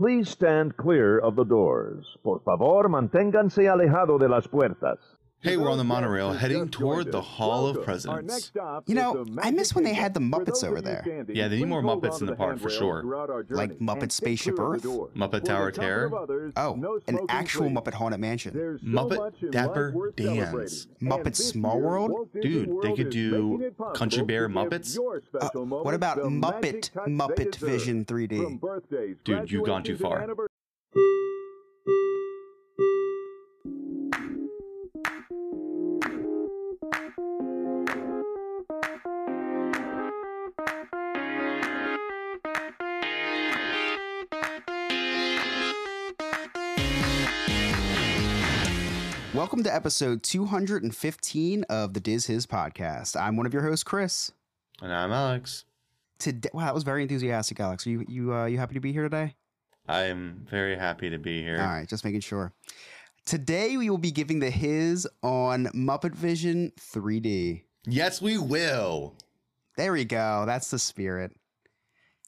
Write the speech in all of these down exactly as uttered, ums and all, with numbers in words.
Please stand clear of the doors. Por favor, manténganse alejado de las puertas. Hey, we're on the monorail heading toward the Hall of Presidents. You know, I miss when they had the Muppets over there. Yeah, they need more Muppets in the park for sure. Like Muppet Spaceship Earth? Muppet Tower of Terror? Oh, an actual Muppet Haunted Mansion. Muppet Dapper Dan's. Muppet Small World? Dude, they could do Country Bear Muppets? Uh, what about Muppet Muppet Vision three D? Dude, you've gone too far. Welcome to episode two hundred fifteen of the Diz His podcast. I'm one of your hosts, Chris. And I'm Alex. Today, wow, that was very enthusiastic, Alex. Are you you uh, you happy to be here today? I am very happy to be here. All right, just making sure. Today we will be giving the his on Muppet Vision three D. Yes, we will. There we go. That's the spirit.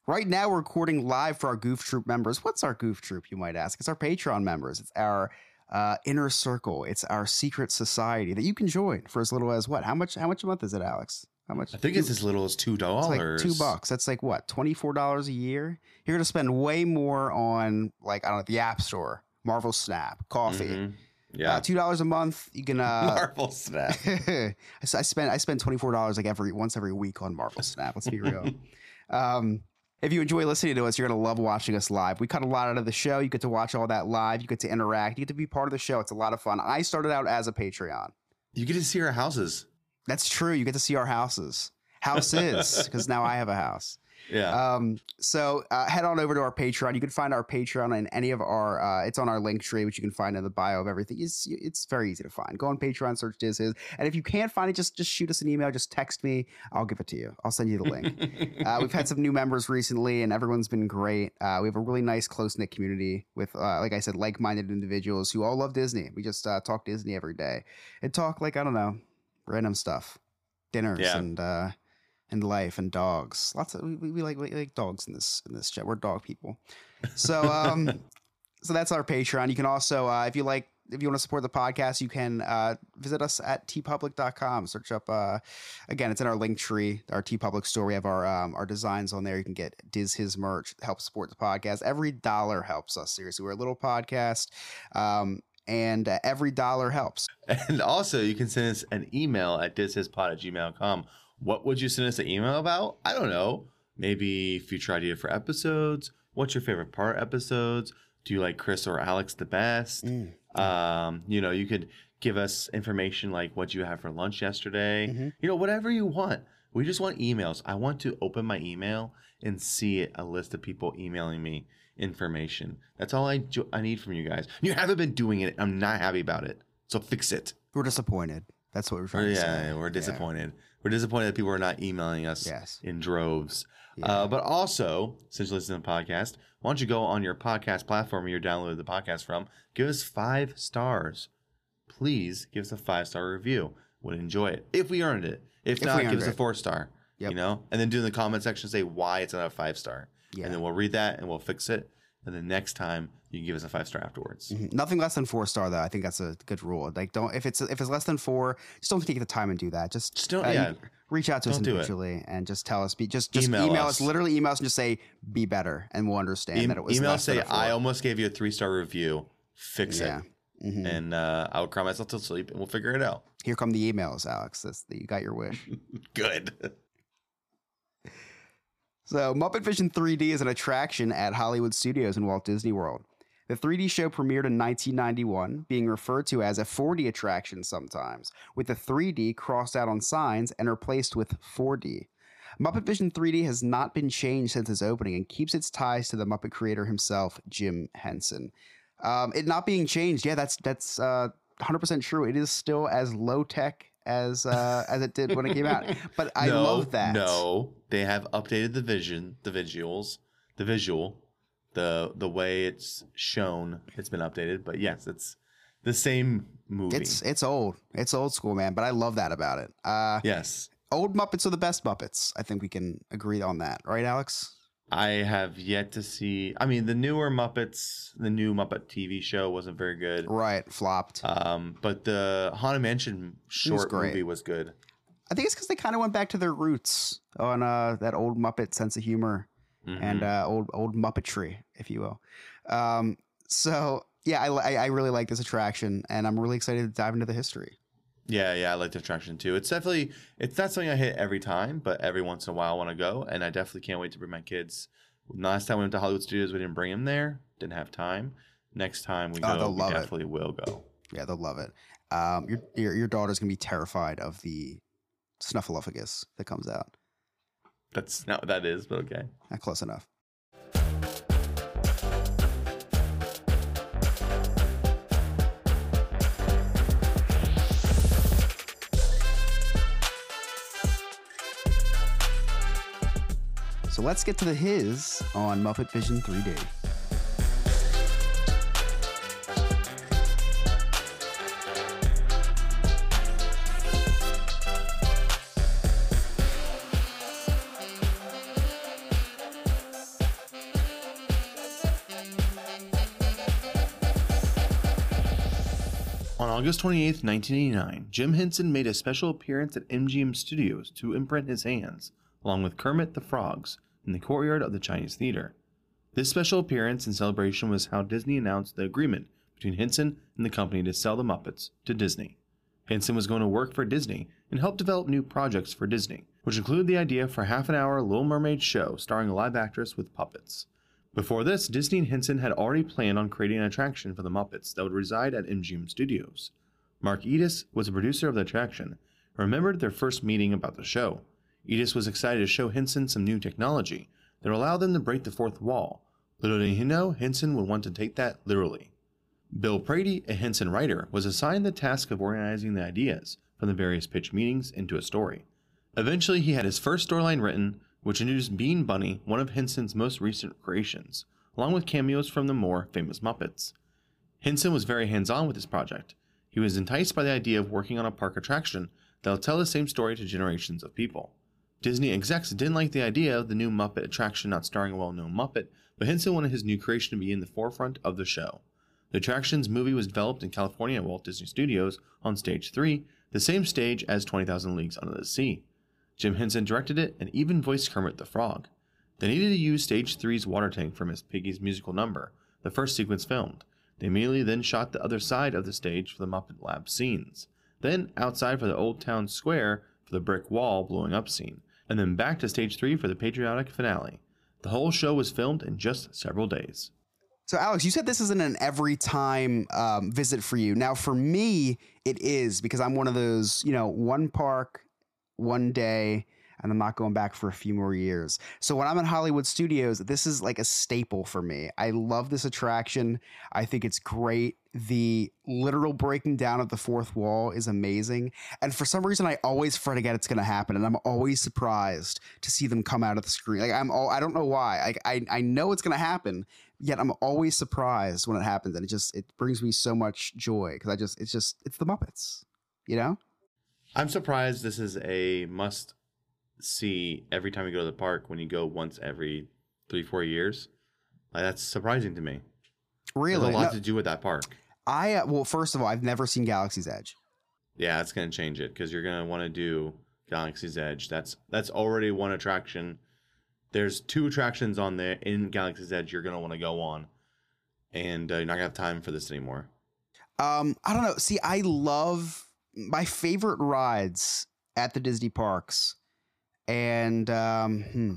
Right now we're recording live for our Goof Troop members. What's our Goof Troop, you might ask? It's our Patreon members. It's our Uh, inner circle. It's our secret society that you can join for as little as what? How much? How much a month is it, Alex? How much? I think two, it's as little as two dollars. Like two bucks. That's like what? Twenty-four dollars a year. You're gonna spend way more on like I don't know the App Store, Marvel Snap, coffee. Mm-hmm. Yeah, uh, two dollars a month. You can uh, Marvel Snap. I spend I spend twenty-four dollars like every once every week on Marvel Snap. Let's be real. um, If you enjoy listening to us, you're going to love watching us live. We cut a lot out of the show. You get to watch all that live. You get to interact. You get to be part of the show. It's a lot of fun. I started out as a Patreon. You get to see our houses. That's true. You get to see our houses. Houses, because now I have a house. Yeah. Um. So uh, head on over to our Patreon. You can find our Patreon in any of our uh, – it's on our link tree, which you can find in the bio of everything. It's it's very easy to find. Go on Patreon, search Diz His. And if you can't find it, just, just shoot us an email. Just text me. I'll give it to you. I'll send you the link. uh, we've had some new members recently, and everyone's been great. Uh, we have a really nice, close-knit community with, uh, like I said, like-minded individuals who all love Disney. We just uh, talk Disney every day and talk, like, I don't know, random stuff, dinners yeah. and uh, – and life and dogs. Lots of we, we like we like dogs in this in this chat. We're dog people. So um so that's our Patreon. You can also uh if you like if you want to support the podcast, you can uh visit us at t public dot com. Search up uh again, it's in our link tree, our TeePublic store. We have our um our designs on there. You can get Diz His merch, help support the podcast. Every dollar helps us. Seriously, we're a little podcast. Um And uh, every dollar helps. And also, you can send us an email at diz his pod at gmail dot com. What would you send us an email about? I don't know. Maybe future idea for episodes. What's your favorite part episodes? Do you like Chris or Alex the best? Mm. Um, you know, you could give us information like what you had for lunch yesterday. Mm-hmm. You know, whatever you want. We just want emails. I want to open my email and see a list of people emailing me information. That's all I do, I need from you guys. You haven't been doing it. I'm not happy about it. So fix it. We're disappointed. That's what we're trying yeah, to say. Yeah, we're disappointed. Yeah. We're disappointed that people are not emailing us yes. in droves. Yeah. Uh, but also, since you listen to the podcast, why don't you go on your podcast platform where you're downloading the podcast from. Give us five stars. Please give us a five-star review. Would enjoy it. If we earned it. If, if not, give us a four-star. Yep. You know, and then do in the comment section say why it's not a five-star. Yeah. And then we'll read that and we'll fix it. And then next time you can give us a five star afterwards. Mm-hmm. Nothing less than four star though. I think that's a good rule. Like don't if it's if it's less than four, just don't take the time and do that. Just, just don't, uh, yeah. reach out to don't us individually and just tell us. Be, just just email, email us. us. Literally email us and just say be better, and we'll understand e- that it was. Email less say than a four. I almost gave you a three star review. Fix yeah. it. Mm-hmm. And uh, I'll cry myself to sleep, and we'll figure it out. Here come the emails, Alex. That's the, you got your wish. Good. So Muppet Vision three D is an attraction at Hollywood Studios in Walt Disney World. The three D show premiered in nineteen ninety-one, being referred to as a four D attraction sometimes, with the three D crossed out on signs and replaced with four D. Muppet Vision three D has not been changed since its opening and keeps its ties to the Muppet creator himself, Jim Henson. Um, it not being changed, yeah, that's that's uh, one hundred percent true. It is still as low-tech as uh as it did when it came out, but I no, love that no they have updated the vision the visuals the visual the the way it's shown. It's been updated, but yes, it's the same movie. It's it's old it's old school, man, but I love that about it. Uh yes, old Muppets are the best Muppets. I think we can agree on that, right, Alex? I have yet to see. I mean, the newer Muppets, the new Muppet T V show wasn't very good. Right, flopped. Um, but the Haunted Mansion short was movie was good. I think it's because they kind of went back to their roots on uh, that old Muppet sense of humor mm-hmm. and uh, old old Muppetry, if you will. Um, so yeah, I, I I really like this attraction, and I'm really excited to dive into the history. Yeah, yeah, I like the attraction too. It's definitely, it's not something I hit every time, but every once in a while I want to go, and I definitely can't wait to bring my kids. Last time we went to Hollywood Studios, we didn't bring them there, didn't have time. Next time we oh, go, we definitely it. will go. Yeah, they'll love it. Um, your, your your daughter's gonna be terrified of the Snuffleupagus that comes out. That's not what that is, but okay, not close enough. So let's get to the his on Muppet Vision three D. On August twenty-eighth, nineteen eighty-nine, Jim Henson made a special appearance at M G M Studios to imprint his hands, along with Kermit the Frogs, in the courtyard of the Chinese Theater. This special appearance and celebration was how Disney announced the agreement between Henson and the company to sell the Muppets to Disney. Henson was going to work for Disney and help develop new projects for Disney, which included the idea for a half an hour Little Mermaid show starring a live actress with puppets. Before this, Disney and Henson had already planned on creating an attraction for the Muppets that would reside at M G M Studios. Mark Edis was a producer of the attraction and remembered their first meeting about the show. Edis was excited to show Henson some new technology that would allow them to break the fourth wall. Little did he know, Henson would want to take that literally. Bill Prady, a Henson writer, was assigned the task of organizing the ideas from the various pitch meetings into a story. Eventually, he had his first storyline written, which introduced Bean Bunny, one of Henson's most recent creations, along with cameos from the more famous Muppets. Henson was very hands-on with this project. He was enticed by the idea of working on a park attraction that will tell the same story to generations of people. Disney execs didn't like the idea of the new Muppet attraction not starring a well-known Muppet, but Henson wanted his new creation to be in the forefront of the show. The attraction's movie was developed in California at Walt Disney Studios on Stage three, the same stage as twenty thousand leagues under the sea. Jim Henson directed it and even voiced Kermit the Frog. They needed to use Stage three's water tank from Miss Piggy's musical number, the first sequence filmed. They immediately then shot the other side of the stage for the Muppet Lab scenes, then outside for the Old Town Square for the brick wall blowing up scene, and then back to Stage three for the patriotic finale. The whole show was filmed in just several days. So, Alex, you said this isn't an every time um, visit for you. Now, for me, it is, because I'm one of those, you know, one park, one day, and I'm not going back for a few more years. So when I'm in Hollywood Studios, this is like a staple for me. I love this attraction. I think it's great. The literal breaking down of the fourth wall is amazing. And for some reason, I always forget it's going to happen. And I'm always surprised to see them come out of the screen. Like I'm all, I don't know why. Like I, I know it's going to happen, yet I'm always surprised when it happens. And it just, it brings me so much joy. Cause I just, it's just, it's the Muppets, you know? I'm surprised this is a must see every time you go to the park when you go once every three, four years. Like, that's surprising to me. Really? There's a lot no. to do with that park. I uh, well, first of all, I've never seen Galaxy's Edge. Yeah, that's going to change it, because you're going to want to do Galaxy's Edge. That's that's already one attraction. There's two attractions on there in Galaxy's Edge you're going to want to go on, and uh, you're not going to have time for this anymore. Um, I don't know. See, I love my favorite rides at the Disney parks, and um, hmm.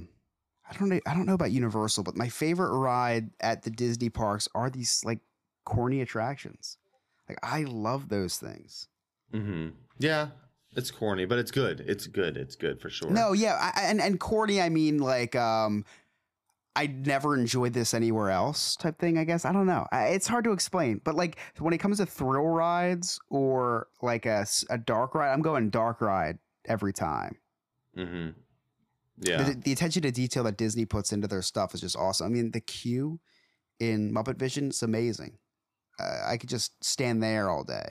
I don't know, I don't know about Universal, but my favorite ride at the Disney parks are these like corny attractions. Like I love those things. Mm-hmm. Yeah, it's corny, but it's good. It's good. It's good for sure. No, yeah, I, and and corny, I mean, like um, I'd never enjoyed this anywhere else type thing. I guess I don't know. I, it's hard to explain, but like when it comes to thrill rides or like a a dark ride, I'm going dark ride every time. Mm-hmm. Yeah, the, the attention to detail that Disney puts into their stuff is just awesome. I mean, the queue in Muppet Vision is amazing. Uh, I could just stand there all day.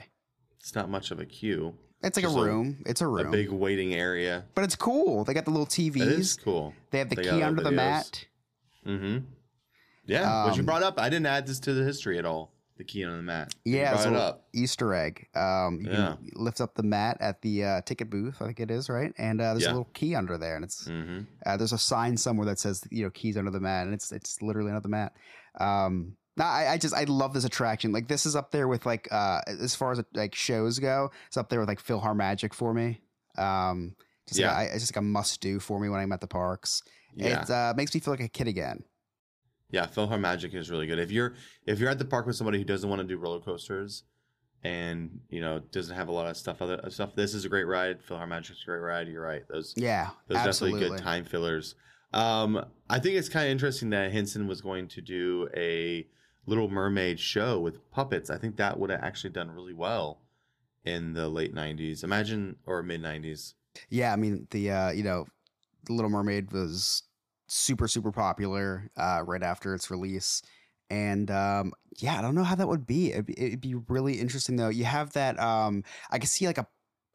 It's not much of a queue. It's like just a room. A, it's a room. A big waiting area. But it's cool. They got the little T Vs. It is cool. They have the they key under the mat. Mm-hmm. Yeah, um, what you brought up. I didn't add this to the history at all. The key on the mat. Yeah, so it up. Easter egg. Um, you yeah. can lift up the mat at the uh, ticket booth, I think it is, right? And uh, there's yeah. a little key under there, and it's mm-hmm. uh, there's a sign somewhere that says, you know, keys under the mat, and it's it's literally under the mat. Um, no, I, I just I love this attraction. Like this is up there with like uh, as far as like shows go, it's up there with like PhilharMagic for me. Um, just yeah, like, I, it's just like a must do for me when I'm at the parks. Yeah. It uh, makes me feel like a kid again. Yeah, PhilharMagic is really good. If you're if you're at the park with somebody who doesn't want to do roller coasters, and you know doesn't have a lot of stuff other stuff, this is a great ride. PhilharMagic is a great ride. You're right. Those yeah, those absolutely. Definitely good time fillers. Um, I think it's kind of interesting that Henson was going to do a Little Mermaid show with puppets. I think that would have actually done really well in the late nineties. Imagine or mid nineties. Yeah, I mean the uh, you know, the Little Mermaid was super super popular uh right after its release, and um yeah I don't know how that would be. It'd, it'd be really interesting though. You have that um I could see like a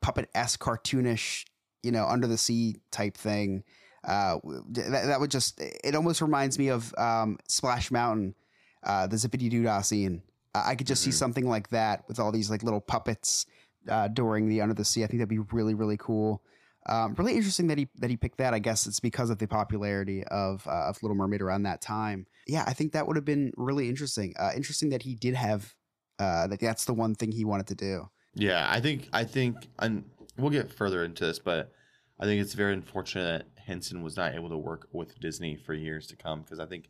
puppet-esque cartoonish, you know, under the sea type thing. uh that, that would just, it almost reminds me of um Splash Mountain, uh the Zippity Doodah scene. I could just mm-hmm. see something like that with all these like little puppets uh during the under the sea. I think that'd be really really cool. Um, really interesting that he that he picked that. I guess it's because of the popularity of uh, of Little Mermaid around that time. Yeah, I think that would have been really interesting. Uh, interesting that he did have uh, that. That's the one thing he wanted to do. Yeah, I think I think, and we'll get further into this, but I think it's very unfortunate that Henson was not able to work with Disney for years to come, because I think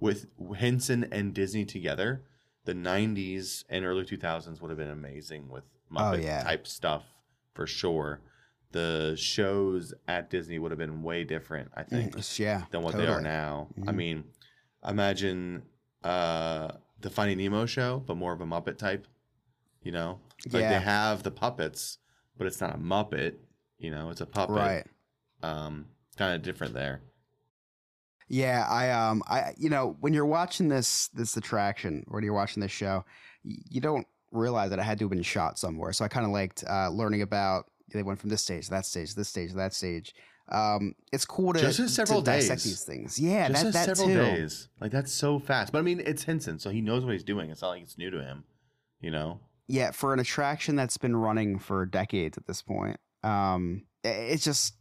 with Henson and Disney together, the nineties and early two thousands would have been amazing with Muppet oh, yeah. type stuff for sure. The shows at Disney would have been way different, I think, mm, yeah, than what totally. They are now. Mm-hmm. I mean, imagine uh, the Finding Nemo show, but more of a Muppet type, you know? Like yeah. they have the puppets, but it's not a Muppet, you know? It's a puppet. Right. Um, kind of different there. Yeah, I, um, I, you know, when you're watching this, this attraction, or you're watching this show, you don't realize that it had to have been shot somewhere. So I kind of liked uh, learning about, they went from this stage to that stage to this stage to that stage. Um, it's cool to, just in several to dissect days. These things. Yeah, just that, in that several too. Days. Like that's so fast. But I mean, it's Henson, so he knows what he's doing. It's not like it's new to him, you know. Yeah, for an attraction that's been running for decades at this point, um, it's it just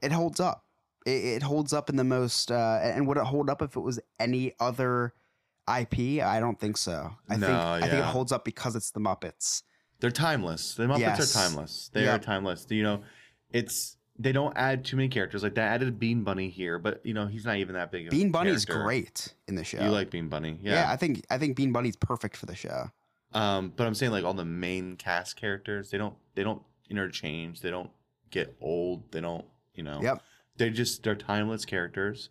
it holds up. It, it holds up in the most. Uh, and would it hold up if it was any other I P? I don't think so. I no, think yeah. I think it holds up because it's the Muppets. They're timeless. The Muppets yes. are timeless. They yep. are timeless. You know, it's they don't add too many characters. Like they added Bean Bunny here, but you know he's not even that big. Of Bean Bunny's character. Great in the show. You like Bean Bunny? Yeah. yeah, I think I think Bean Bunny's perfect for the show. Um, but I'm saying like all the main cast characters, they don't they don't interchange. They don't get old. They don't you know. Yep. They just they're timeless characters.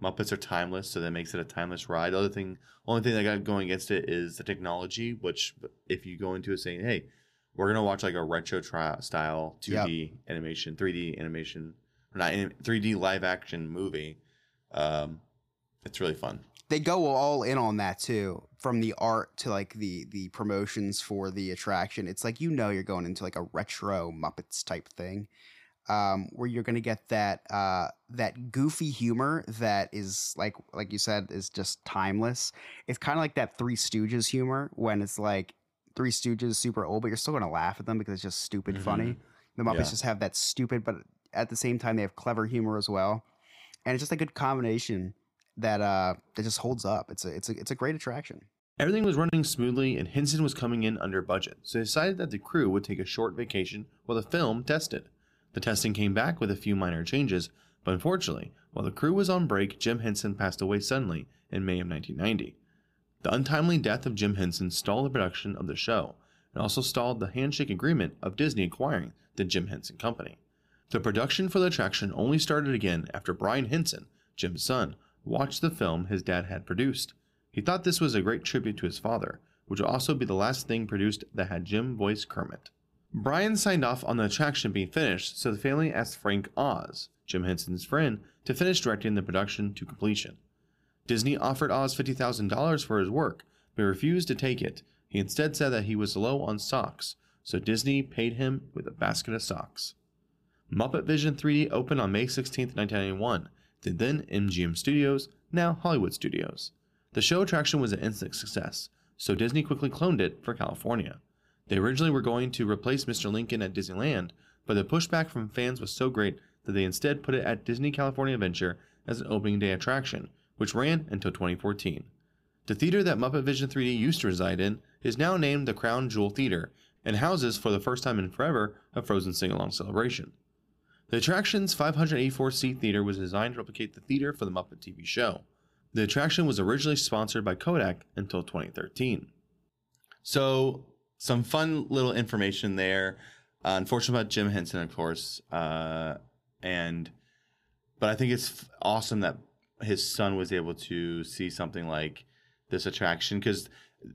Muppets are timeless, so that makes it a timeless ride. The other thing, only thing that got going against it is the technology, which if you go into it saying, hey, we're going to watch like a retro tri- style two D yep. animation, three D animation, or not three D live action movie, um, it's really fun. They go all in on that too, from the art to like the the promotions for the attraction. It's like, you know, you're going into like a retro Muppets type thing. Um, where you're going to get that uh, that goofy humor that is like like you said is just timeless. It's kind of like that Three Stooges humor when it's like Three Stooges super old, but you're still going to laugh at them because it's just stupid mm-hmm. funny. The Muppets yeah. just have that stupid, but at the same time they have clever humor as well, and it's just a good combination that uh, that just holds up. It's a it's a it's a great attraction. Everything was running smoothly, and Henson was coming in under budget, so they decided that the crew would take a short vacation while the film tested. The testing came back with a few minor changes, but unfortunately, while the crew was on break, Jim Henson passed away suddenly in May of nineteen ninety. The untimely death of Jim Henson stalled the production of the show, and also stalled the handshake agreement of Disney acquiring the Jim Henson Company. The production for the attraction only started again after Brian Henson, Jim's son, watched the film his dad had produced. He thought this was a great tribute to his father, which would also be the last thing produced that had Jim voice Kermit. Brian signed off on the attraction being finished, so the family asked Frank Oz, Jim Henson's friend, to finish directing the production to completion. Disney offered Oz fifty thousand dollars for his work, but refused to take it. He instead said that he was low on socks, so Disney paid him with a basket of socks. Muppet Vision three D opened on May sixteenth, nineteen ninety-one, the then M G M Studios, now Hollywood Studios. The show attraction was an instant success, so Disney quickly cloned it for California. They originally were going to replace Mister Lincoln at Disneyland, but the pushback from fans was so great that they instead put it at Disney California Adventure as an opening day attraction, which ran until twenty fourteen. The theater that Muppet Vision three D used to reside in is now named the Crown Jewel Theater and houses, for the first time in forever, a Frozen sing-along celebration. The attraction's five hundred eighty-four seat theater was designed to replicate the theater for the Muppet T V show. The attraction was originally sponsored by Kodak until twenty thirteen. So, some fun little information there. Uh, unfortunate about Jim Henson, of course. Uh, and but I think it's awesome that his son was able to see something like this attraction, because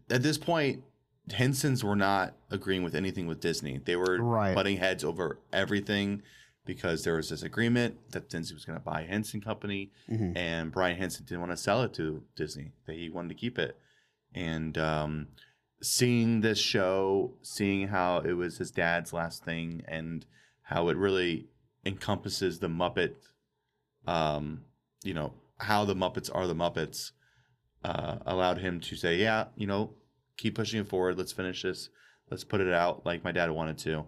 at this point, Hensons were not agreeing with anything with Disney. They were right. butting heads over everything, because there was this agreement that Disney was going to buy Henson Company, mm-hmm. and Brian Henson didn't want to sell it to Disney. That he wanted to keep it. And um, seeing this show, seeing how it was his dad's last thing, and how it really encompasses the Muppet, um, you know, how the Muppets are the Muppets, uh, allowed him to say, yeah, you know, keep pushing it forward. Let's finish this. Let's put it out like my dad wanted to.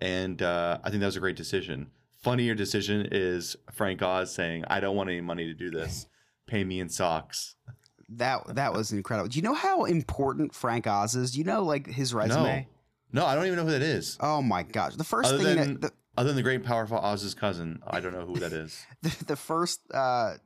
And uh, I think that was a great decision. Funnier decision is Frank Oz saying, I don't want any money to do this. Pay me in socks. That that was incredible. Do you know how important Frank Oz is? Do you know, like, his resume? No, no I don't even know who that is. Oh, my gosh. The first other thing than, that... The, other than the great, powerful Oz's cousin, I don't know who that is. The, the first uh,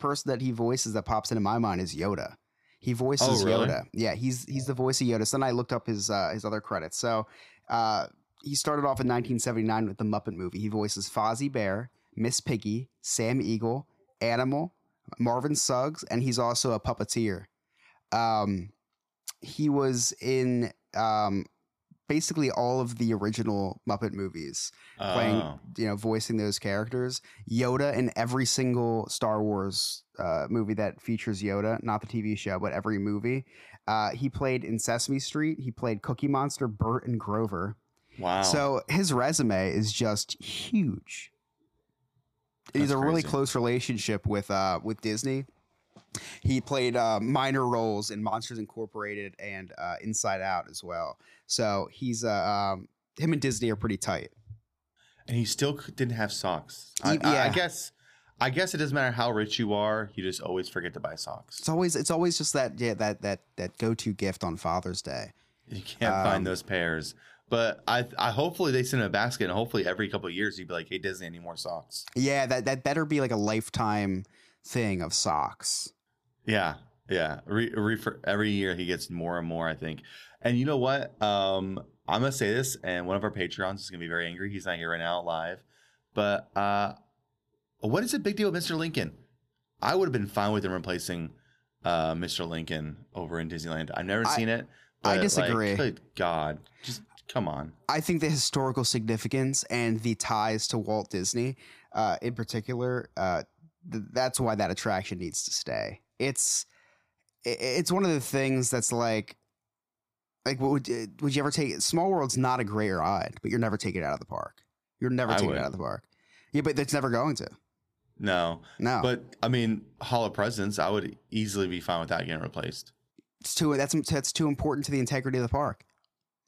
person that he voices that pops into my mind is Yoda. He voices oh, really? Yoda. Yeah, he's he's the voice of Yoda. So then I looked up his, uh, his other credits. So... Uh, He started off in nineteen seventy-nine with the Muppet movie. He voices Fozzie Bear, Miss Piggy, Sam Eagle, Animal, Marvin Suggs, and he's also a puppeteer. Um, he was in um, basically all of the original Muppet movies, oh. playing, you know, voicing those characters. Yoda in every single Star Wars uh, movie that features Yoda, not the T V show, but every movie. Uh, he played in Sesame Street. He played Cookie Monster, Bert, and Grover. Wow. So his resume is just huge. That's He's a crazy. really close relationship with uh, with Disney. He played uh, minor roles in Monsters Incorporated and uh, Inside Out as well. So he's uh, um, him and Disney are pretty tight. And he still didn't have socks. I, yeah. I, I guess I guess it doesn't matter how rich you are. You just always forget to buy socks. It's always it's always just that yeah, that that that go-to gift on Father's Day. You can't um, find those pairs. But I, I hopefully they send a basket, and hopefully every couple of years you'd be like, hey, Disney, any more socks? Yeah, that, that better be like a lifetime thing of socks. Yeah, yeah. Re, re, every year he gets more and more, I think. And you know what? Um, I'm going to say this, and one of our Patreons is going to be very angry. He's not here right now live. But uh, what is the big deal with Mister Lincoln? I would have been fine with him replacing uh, Mister Lincoln over in Disneyland. I've never I, seen it. But I disagree. Like, good God. Just... Come on. I think the historical significance and the ties to Walt Disney uh, in particular, uh, th- that's why that attraction needs to stay. It's it's one of the things that's like, like what would, would you ever take – Small World's not a great ride, but you're never taking it out of the park. You're never taking it out of the park. Yeah, but it's never going to. No. No. But, I mean, Hall of Presidents, I would easily be fine with that getting replaced. It's too that's That's too important to the integrity of the park.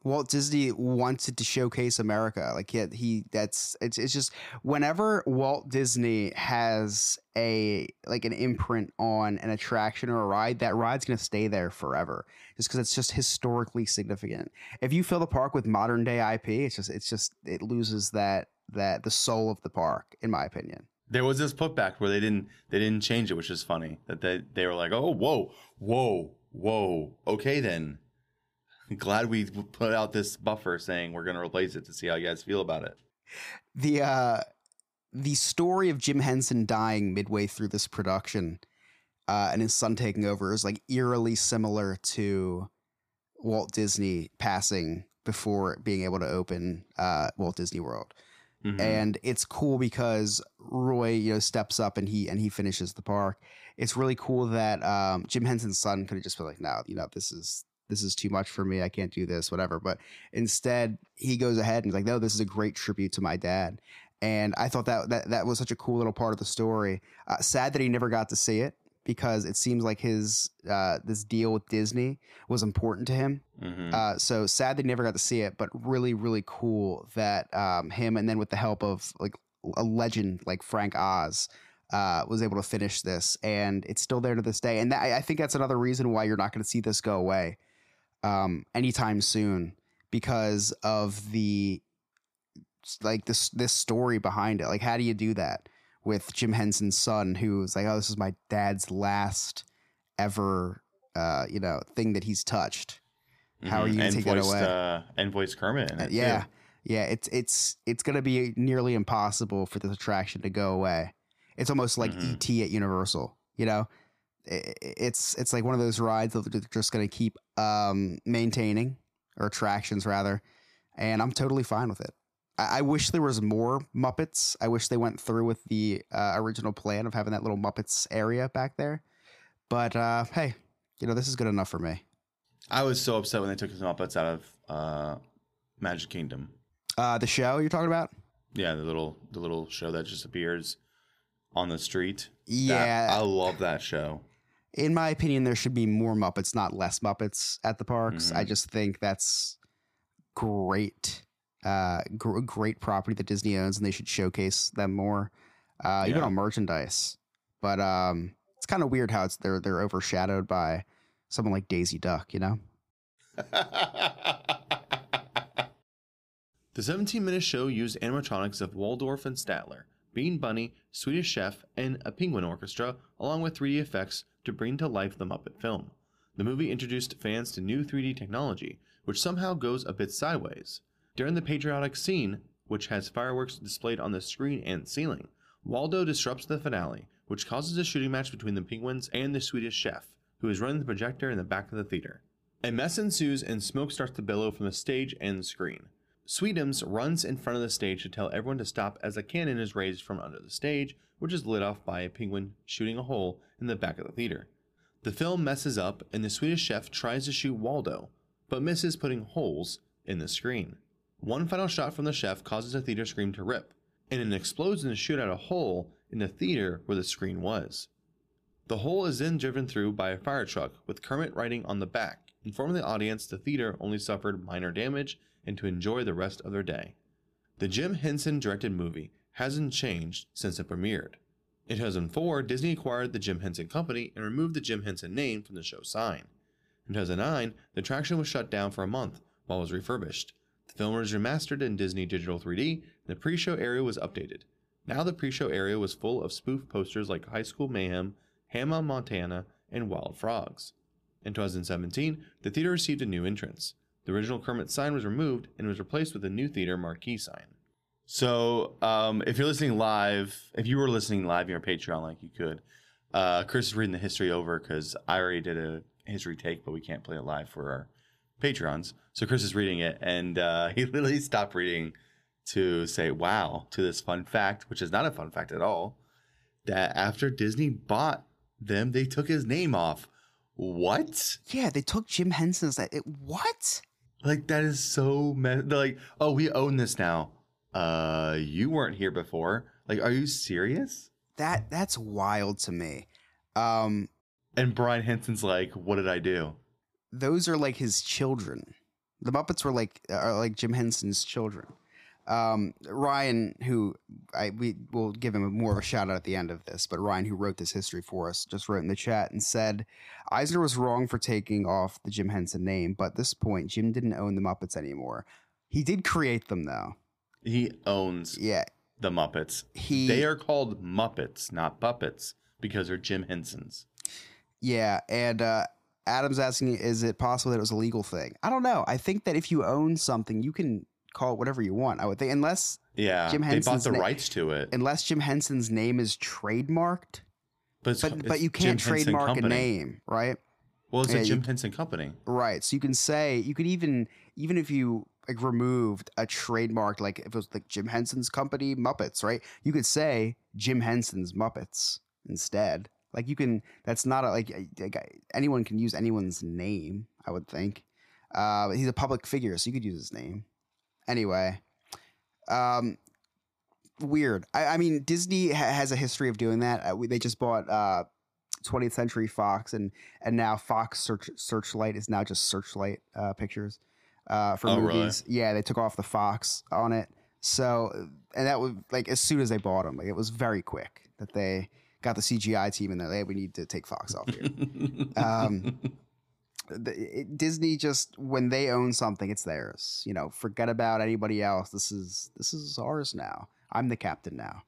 Walt Disney wanted to showcase America. Like he, he that's it's it's just whenever Walt Disney has a like an imprint on an attraction or a ride, that ride's going to stay there forever just because it's just historically significant. If you fill the park with modern day I P, it's just it's just it loses that that the soul of the park, in my opinion. There was this putback where they didn't they didn't change it, which is funny that they, they were like, oh, whoa, whoa, whoa. OK, then. Glad we put out this buffer saying we're going to replace it to see how you guys feel about it. The uh, the story of Jim Henson dying midway through this production uh, and his son taking over is like eerily similar to Walt Disney passing before being able to open uh, Walt Disney World. Mm-hmm. And it's cool because Roy, you know, steps up and he and he finishes the park. It's really cool that um, Jim Henson's son could have just been like, no, you know, this is. This is too much for me. I can't do this, whatever. But instead, he goes ahead and is like, no, this is a great tribute to my dad. And I thought that that, that was such a cool little part of the story. Uh, sad that he never got to see it because it seems like his uh, this deal with Disney was important to him. Mm-hmm. Uh, so sad they never got to see it, but really, really cool that um, him, and then with the help of like a legend like Frank Oz, uh, was able to finish this, and it's still there to this day. And that, I think that's another reason why you're not going to see this go away um, anytime soon, because of the like this this story behind it. Like, how do you do that with Jim Henson's son, who was like, oh, this is my dad's last ever, uh, you know, thing that he's touched. Mm-hmm. How are you going to take that away? Uh, and voiced Kermit in it, uh, yeah. Too. Yeah. It's, it's, it's going to be nearly impossible for this attraction to go away. It's almost like mm-hmm. E T at Universal, you know, it, it's, it's like one of those rides that they're just going to keep, um, maintaining, or attractions rather. And I'm totally fine with it. I wish there was more Muppets. I wish they went through with the uh, original plan of having that little Muppets area back there. But uh, hey, you know, this is good enough for me. I was so upset when they took the Muppets out of uh, Magic Kingdom. Uh, the show you're talking about? Yeah, the little the little show that just appears on the street. Yeah. That, I love that show. In my opinion, there should be more Muppets, not less Muppets at the parks. Mm-hmm. I just think that's great. Uh, gr- great property that Disney owns, and they should showcase them more, uh, yeah. even on merchandise. But um, it's kind of weird how it's they're they're overshadowed by someone like Daisy Duck, you know. The seventeen-minute show used animatronics of Waldorf and Statler, Bean Bunny, Swedish Chef, and a penguin orchestra, along with three D effects to bring to life the Muppet film. The movie introduced fans to new three D technology, which somehow goes a bit sideways. During the patriotic scene, which has fireworks displayed on the screen and ceiling, Waldo disrupts the finale, which causes a shooting match between the penguins and the Swedish Chef, who is running the projector in the back of the theater. A mess ensues and smoke starts to billow from the stage and the screen. Sweetums runs in front of the stage to tell everyone to stop as a cannon is raised from under the stage, which is lit off by a penguin shooting a hole in the back of the theater. The film messes up and the Swedish Chef tries to shoot Waldo, but misses, putting holes in the screen. One final shot from the chef causes a theater screen to rip, and it explodes and shoots out a hole in the theater where the screen was. The hole is then driven through by a fire truck, with Kermit riding on the back, informing the audience the theater only suffered minor damage and to enjoy the rest of their day. The Jim Henson-directed movie hasn't changed since it premiered. In two thousand four, Disney acquired the Jim Henson Company and removed the Jim Henson name from the show sign. In two thousand nine, the attraction was shut down for a month while it was refurbished. The film was remastered in Disney Digital three D, and the pre-show area was updated. Now the pre-show area was full of spoof posters like High School Mayhem, Hannah Montana, and Wild Frogs. In two thousand seventeen, the theater received a new entrance. The original Kermit sign was removed and was replaced with a new theater marquee sign. So, um, if you're listening live, if you were listening live on your Patreon, like you could, uh, Chris is reading the history over because I already did a history take, but we can't play it live for our Patrons. So Chris is reading it, and uh, he literally stopped reading to say wow to this fun fact, which is not a fun fact at all, that after Disney bought them, they took his name off. What? Yeah, they took Jim Henson's. That it, what? Like, that is so mess. They're like, oh, we own this now. Uh, you weren't here before. Like, are you serious? That that's wild to me. Um, and Brian Henson's like, what did I do? Those are like his children. The Muppets were like are like Jim Henson's children. Um, Ryan, who I we will give him more of a shout out at the end of this, but Ryan, who wrote this history for us, just wrote in the chat and said, Eisner was wrong for taking off the Jim Henson name, but at this point, Jim didn't own the Muppets anymore. He did create them, though. He owns yeah. the Muppets. He, they are called Muppets, not puppets, because they're Jim Henson's. Yeah, and... uh Adam's asking, is it possible that it was a legal thing? I don't know. I think that if you own something, you can call it whatever you want, I would think. Unless yeah, Jim Henson's they bought the na- rights to it. Unless Jim Henson's name is trademarked. But, it's, but, it's but you can't Jim trademark a name, right? Well, it's yeah, a Jim you, Henson Company. Right. So you can say, you could even, even if you like removed a trademark, like if it was like Jim Henson's Company Muppets, right? You could say Jim Henson's Muppets instead. Like, you can, that's not a, like, like, anyone can use anyone's name, I would think. Uh, but he's a public figure, so you could use his name. Anyway, um, weird. I, I mean, Disney ha- has a history of doing that. Uh, we, they just bought uh, twentieth Century Fox, and and now Fox Search, Searchlight is now just Searchlight uh, Pictures uh, for oh, movies. Really? Yeah, they took off the Fox on it. So, and that was like as soon as they bought them, like it was very quick that they got the C G I team in there. Hey, we need to take Fox off here. um, the, it, Disney just, when they own something, it's theirs. You know, forget about anybody else. This is this is ours now. I'm the captain now.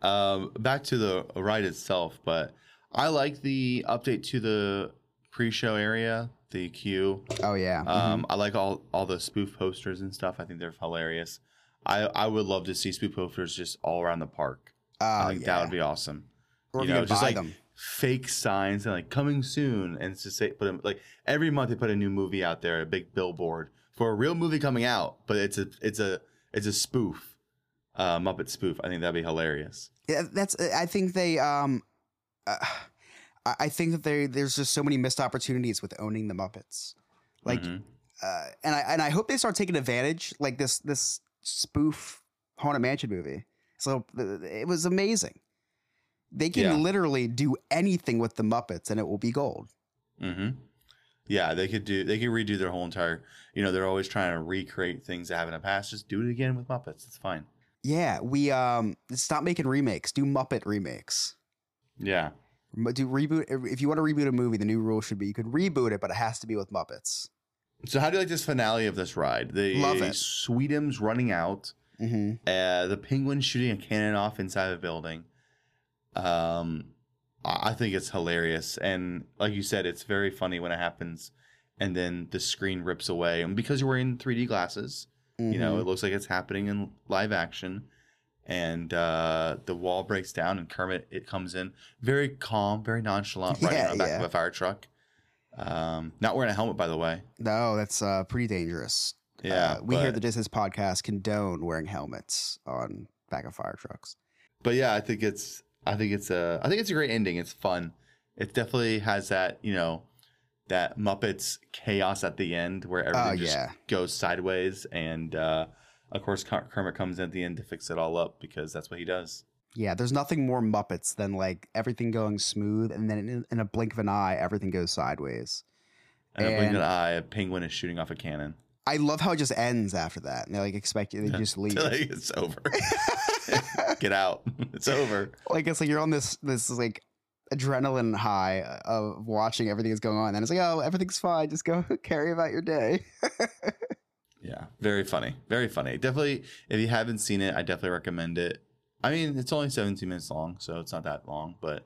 Um, back to the ride itself, but I like the update to the pre-show area, the queue. Oh yeah. Um, mm-hmm. I like all, all the spoof posters and stuff. I think they're hilarious. I, I would love to see spoof posters just all around the park. Uh, I think yeah. that would be awesome. Or you know, just buy like them. Fake signs and like coming soon, and it's just say, put them like every month they put a new movie out there, a big billboard for a real movie coming out, but it's a it's a it's a spoof. Uh, Muppet spoof. I think that'd be hilarious. Yeah, that's. I think they. Um, uh, I think that they. There's just so many missed opportunities with owning the Muppets. Like, mm-hmm. uh, and I and I hope they start taking advantage. Like this this spoof Haunted Mansion movie. So it was amazing. They can yeah. literally do anything with the Muppets, and it will be gold. Mm-hmm. Yeah, they could do. They could redo their whole entire. You know, they're always trying to recreate things that happened in the past. Just do it again with Muppets. It's fine. Yeah, we um, stop making remakes. Do Muppet remakes. Yeah. Do reboot. If you want to reboot a movie, the new rule should be you could reboot it, but it has to be with Muppets. So how do you like this finale of this ride? The Love it. Sweetums running out. Mm-hmm. Uh, the penguin shooting a cannon off inside of a building. Um, I think it's hilarious. And like you said, it's very funny when it happens. And then the screen rips away. And because you're wearing three D glasses... You know, it looks like it's happening in live action, and uh, the wall breaks down, and Kermit it comes in very calm, very nonchalant, yeah, right on the back yeah. of a fire truck. Um, not wearing a helmet, by the way. No, that's uh, pretty dangerous. Yeah, uh, we but, here at the Distance Podcast condone wearing helmets on back of fire trucks. But yeah, I think it's, I think it's a, I think it's a great ending. It's fun. It definitely has that, you know. That Muppets chaos at the end where everything oh, just yeah. goes sideways. And, uh, of course, Kermit comes in at the end to fix it all up because that's what he does. Yeah, there's nothing more Muppets than, like, everything going smooth. And then in, in a blink of an eye, everything goes sideways. And in a blink of an eye, a penguin is shooting off a cannon. I love how it just ends after that. And they, like, expect you to just leave. Like, it's over. Get out. It's over. Like, it's like you're on this, this like... adrenaline high of watching everything that's going on, and it's like, oh, everything's fine, just go carry about your day. Yeah, very funny, very funny. Definitely, if you haven't seen it, I definitely recommend it. I mean, it's only seventeen minutes long, so it's not that long, but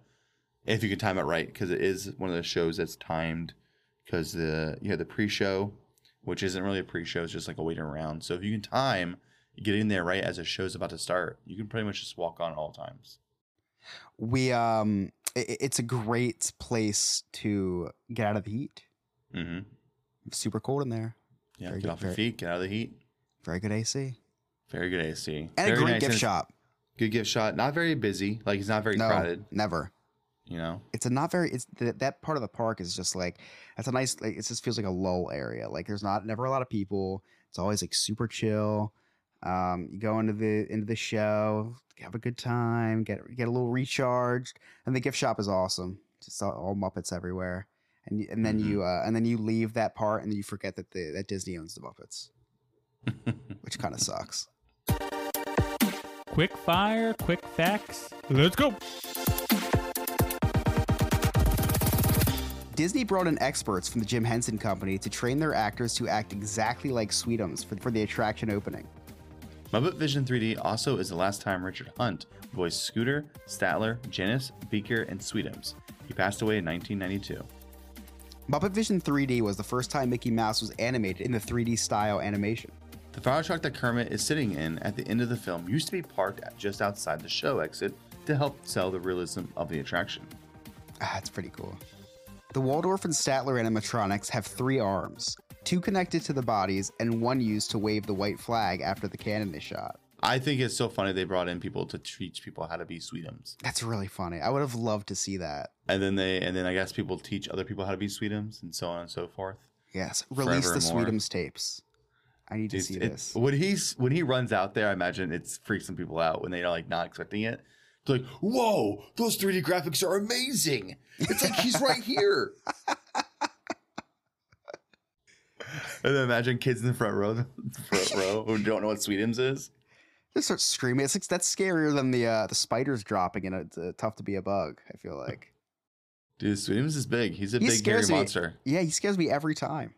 if you can time it right, because it is one of those shows that's timed, because the you know the pre-show, which isn't really a pre-show, it's just like a waiting around. So if you can time getting there right as a show's about to start, you can pretty much just walk on at all times. We um. It's a great place to get out of the heat. Mm-hmm. Super cold in there. Yeah, very get good, off your feet, get out of the heat. Very good A C. Very good A C. And very a great nice gift shop. Good gift shop. Not very busy. Like, it's not very no, crowded. Never. You know? It's a not very... It's th- That part of the park is just like... That's a nice... Like, it just feels like a lull area. Like, there's not never a lot of people. It's always, like, super chill. Um, you go into the into the show, have a good time, get get a little recharged, and the gift shop is awesome. Just all, all Muppets everywhere, and and then mm-hmm. you uh, and then you leave that part, and you forget that the that Disney owns the Muppets, which kind of sucks. Quick fire, quick facts. Let's go. Disney brought in experts from the Jim Henson Company to train their actors to act exactly like Sweetums for, for the attraction opening. Muppet Vision three D also is the last time Richard Hunt voiced Scooter, Statler, Janice, Beaker, and Sweetums. He passed away in nineteen ninety-two. Muppet Vision three D was the first time Mickey Mouse was animated in the three D style animation. The fire truck that Kermit is sitting in at the end of the film used to be parked at just outside the show exit to help sell the realism of the attraction. Ah, that's pretty cool. The Waldorf and Statler animatronics have three arms. Two connected to the bodies and one used to wave the white flag after the cannon is shot. I think it's so funny they brought in people to teach people how to be Sweetums. That's really funny. I would have loved to see that. And then they, and then I guess people teach other people how to be Sweetums and so on and so forth. Yes, release the Sweetums tapes. I need to Dude, see it, this. When he's when he runs out there, I imagine it's freaks some people out when they are like not expecting it. It's like, whoa, those three D graphics are amazing. It's like he's right here. And then imagine kids in the front row, front row who don't know what Sweetums is. They start screaming. It's like, that's scarier than the uh, the spiders dropping, and it's uh, tough to be a bug, I feel like. Dude, Sweetums is big. He's a he big hairy me. monster. Yeah, he scares me every time.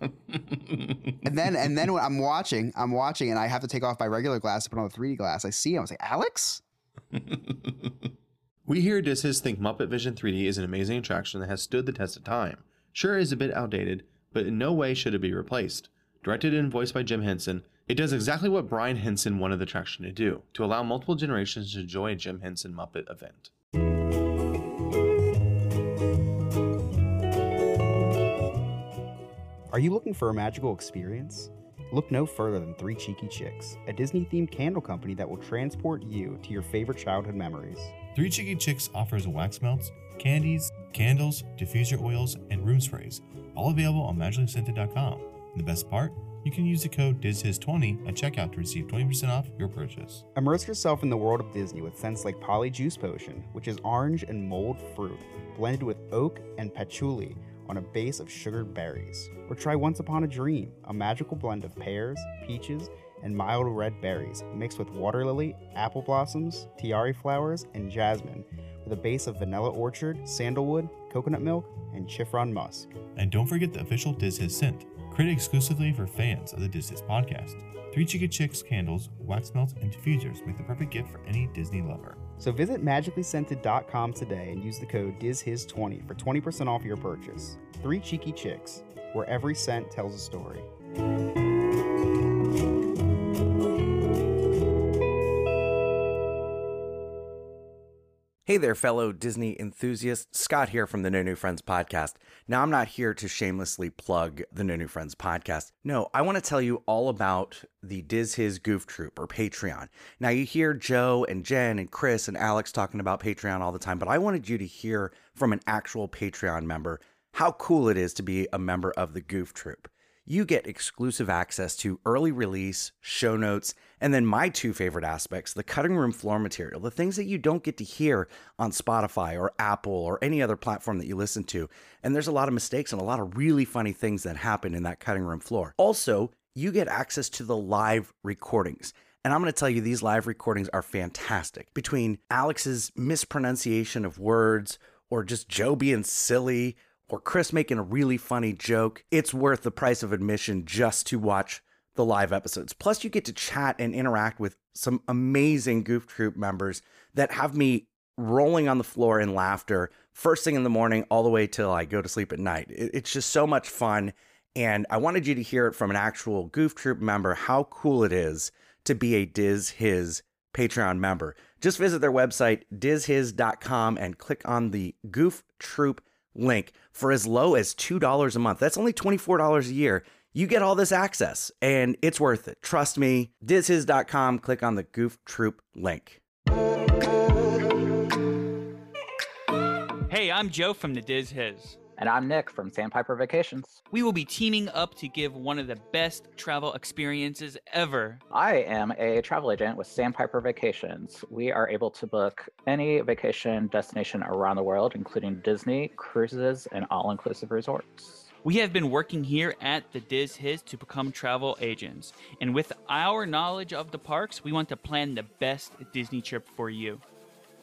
and then and then when I'm watching, I'm watching, and I have to take off my regular glass to put on the three D glass. I see him. I was like, Alex? We here at Disses think Muppet Vision three D is an amazing attraction that has stood the test of time. Sure, it is a bit outdated, but in no way should it be replaced. Directed and voiced by Jim Henson, it does exactly what Brian Henson wanted the attraction to do, to allow multiple generations to enjoy a Jim Henson Muppet event. Are you looking for a magical experience? Look no further than Three Cheeky Chicks, a Disney-themed candle company that will transport you to your favorite childhood memories. Three Cheeky Chicks offers wax melts, candies, candles, diffuser oils, and room sprays, all available on magically scented dot com. And the best part? You can use the code Diz Hiz twenty at checkout to receive twenty percent off your purchase. Immerse yourself in the world of Disney with scents like Polly Juice Potion, which is orange and mold fruit, blended with oak and patchouli on a base of sugared berries. Or try Once Upon a Dream, a magical blend of pears, peaches, and mild red berries, mixed with water lily, apple blossoms, tiare flowers, and jasmine, with a base of vanilla orchard, sandalwood, coconut milk, and chiffon musk. And don't forget the official Diz Hiz scent, created exclusively for fans of the Diz Hiz podcast. Three Cheeky Chicks candles, wax melts, and diffusers make the perfect gift for any Disney lover. So visit magically scented dot com today and use the code Diz Hiz twenty for twenty percent off your purchase. Three Cheeky Chicks, where every scent tells a story. Hey there, fellow Disney enthusiasts. Scott here from the No New Friends podcast. Now, I'm not here to shamelessly plug the No New Friends podcast. No, I want to tell you all about the Diz Hiz Goof Troop, or Patreon. Now, you hear Joe and Jen and Chris and Alex talking about Patreon all the time, but I wanted you to hear from an actual Patreon member how cool it is to be a member of the Goof Troop. You get exclusive access to early release, show notes, and then my two favorite aspects, the cutting room floor material, the things that you don't get to hear on Spotify or Apple or any other platform that you listen to. And there's a lot of mistakes and a lot of really funny things that happen in that cutting room floor. Also, you get access to the live recordings. And I'm going to tell you, these live recordings are fantastic. Between Alex's mispronunciation of words, or just Joe being silly, or Chris making a really funny joke, it's worth the price of admission just to watch the live episodes. Plus, you get to chat and interact with some amazing Goof Troop members that have me rolling on the floor in laughter first thing in the morning all the way till I go to sleep at night. It's just so much fun. And I wanted you to hear it from an actual Goof Troop member how cool it is to be a Diz Hiz Patreon member. Just visit their website, diz hiz dot com, and click on the Goof Troop link. For as low as two dollars a month, that's only twenty-four dollars a year, you get all this access, and it's worth it. Trust me, diz hiz dot com, click on the Goof Troop link. Hey, I'm Joe from the Diz Hiz. And I'm Nick from Sandpiper Vacations. We will be teaming up to give one of the best travel experiences ever. I am a travel agent with Sandpiper Vacations. We are able to book any vacation destination around the world, including Disney, cruises, and all-inclusive resorts. We have been working here at the Diz Hiz to become travel agents. And with our knowledge of the parks, we want to plan the best Disney trip for you.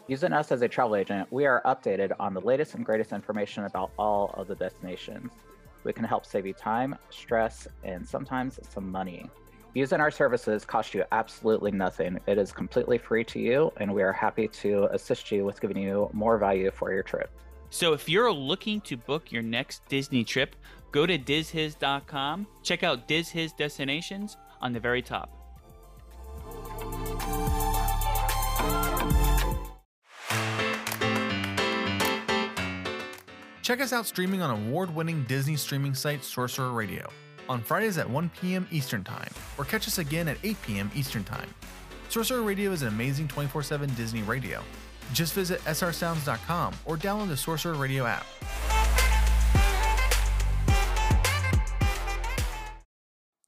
Using us as a travel agent, we are updated on the latest and greatest information about all of the destinations. We can help save you time, stress, and sometimes some money. Using our services costs you absolutely nothing. It is completely free to you, and we are happy to assist you with giving you more value for your trip. So if you're looking to book your next Disney trip, go to diz hiz dot com, check out Diz Hiz Destinations on the very top. Check us out streaming on award-winning Disney streaming site Sorcerer Radio on Fridays at one p.m. Eastern Time, or catch us again at eight p.m. Eastern Time. Sorcerer Radio is an amazing twenty-four seven Disney radio. Just visit s r sounds dot com or download the Sorcerer Radio app.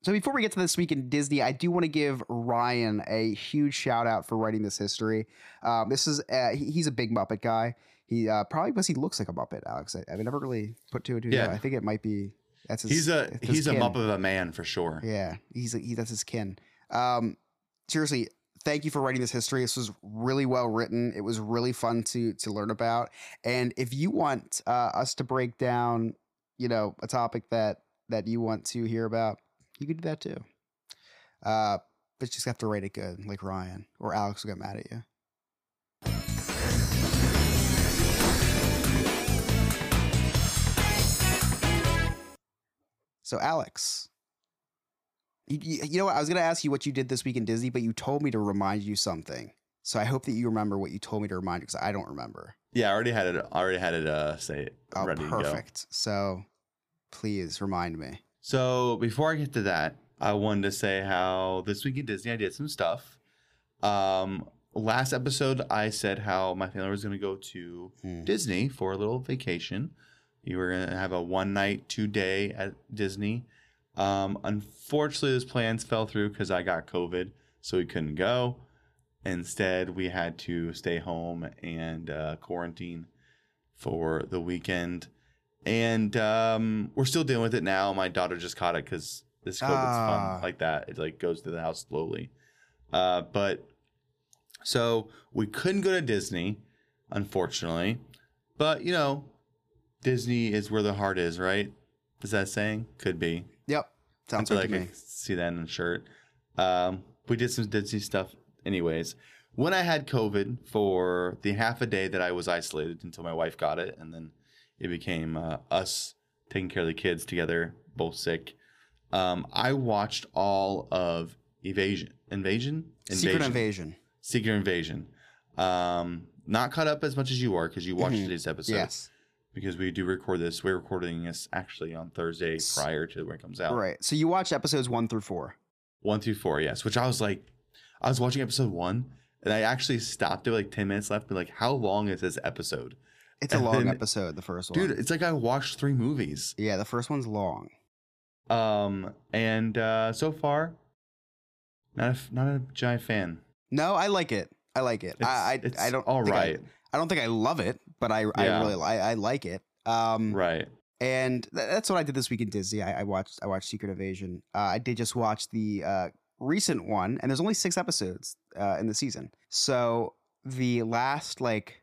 So before we get to this week in Disney, I do want to give Ryan a huge shout out for writing this history. Um, this is uh, he, he's a big Muppet guy. He uh, probably because he looks like a Muppet, Alex. I, I've never really put two and two together. Yeah. I think it might be that's his. He's a his he's kin. a Muppet of a man for sure. Yeah, he's a, he that's his kin. Um, seriously. Thank you for writing this history. This was really well written. It was really fun to to learn about. And if you want uh, us to break down, you know, a topic that that you want to hear about, you could do that too. Uh, but you just have to rate it good, like Ryan, or Alex will get mad at you. So, Alex. You, you know what? I was going to ask you what you did this week in Disney, but you told me to remind you something. So I hope that you remember what you told me to remind you, because I don't remember. Yeah, I already had it. I already had it. Uh, say it. Oh, ready perfect. To go. So please remind me. So before I get to that, I wanted to say how this week in Disney I did some stuff. Um, last episode I said how my family was going to go to hmm. Disney for a little vacation. You were going to have a one night, two day at Disney. Um, unfortunately, those plans fell through because I got COVID, so we couldn't go. Instead, we had to stay home and uh, quarantine for the weekend. And um, we're still dealing with it now. My daughter just caught it because this COVID's ah. fun like that. It like goes to the house slowly. Uh, but so we couldn't go to Disney, unfortunately. But, you know, Disney is where the heart is, right? Is that a saying? Could be. Yep. Sounds good like to me. I see that in a shirt. Um, we did some Disney stuff anyways. When I had COVID for the half a day that I was isolated until my wife got it, and then it became uh, us taking care of the kids together, both sick, um, I watched all of Evasion. Invasion? Invasion? Secret Invasion. Secret Invasion. Um, not caught up as much as you are because you watched mm-hmm. today's episode. Yes. Because we do record this. We're recording this actually on Thursday prior to when it comes out. Right. So you watched episodes one through four. One through four, yes. Which I was like, I was watching episode one, and I actually stopped at like ten minutes left. But like, how long is this episode? It's and a long then, episode, the first one. Dude, it's like I watched three movies. Yeah, the first one's long. Um, And uh, so far, not a, not a giant fan. No, I like it. I like it. It's, I, I, it's I don't all right. I, I don't think I love it, but I yeah. I really I, I like it. Um, right. And th- that's what I did this week in Disney. I, I watched I watched Secret Invasion. Uh, I did just watch the uh, recent one, and there's only six episodes uh, in the season. So the last like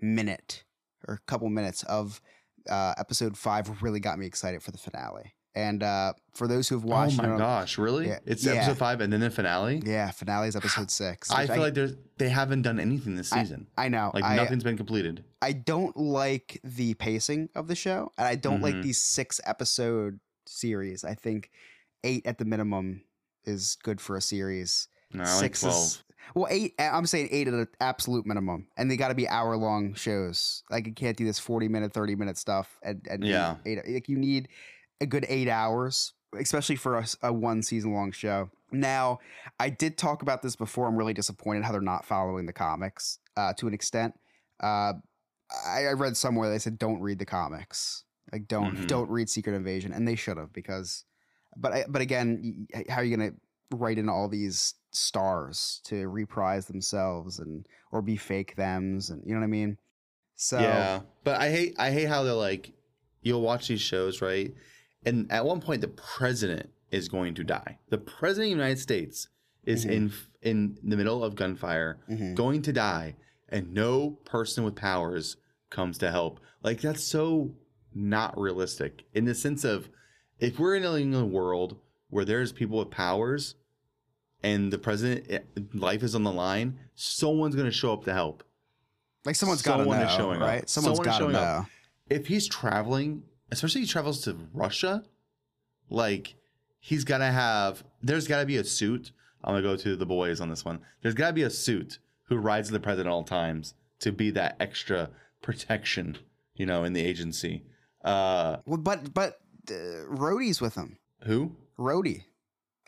minute or couple minutes of uh, episode five really got me excited for the finale. And uh, for those who've watched, oh my gosh, really? Yeah, it's yeah. episode five, and then the finale. Yeah, finale is episode six. I feel I, like there's they haven't done anything this season. I, I know, like I, nothing's been completed. I don't like the pacing of the show, and I don't mm-hmm. like these six episode series. I think eight at the minimum is good for a series. No, six I like twelve. Is, well, eight. I'm saying eight at an absolute minimum, and they got to be hour long shows. Like you can't do this forty minute, thirty minute stuff. And, and yeah, eight, like you need a good eight hours, especially for a, a one season long show. Now, I did talk about this before. I'm really disappointed how they're not following the comics uh, to an extent. Uh, I, I read somewhere they said, don't read the comics. Like don't, mm-hmm. don't read Secret Invasion. And they should have, because, but, I, but again, how are you going to write in all these stars to reprise themselves and, or be fake thems? And you know what I mean? So, yeah, but I hate, I hate how they're like, you'll watch these shows, right? And at one point, the president is going to die. The president of the United States is mm-hmm. in in the middle of gunfire, mm-hmm. going to die, and no person with powers comes to help. Like, that's so not realistic in the sense of if we're in a world where there's people with powers and the president, life is on the line, someone's going to show up to help. Like, someone's got to know, is showing right? Up. Someone's someone got to know. Up. If he's traveling... Especially he travels to Russia, like he's got to have – there's got to be a suit. I'm going to go to the boys on this one. There's got to be a suit who rides the president at all times to be that extra protection, you know, in the agency. Uh, well, but but uh, Rhodey's with him. Who? Rhodey.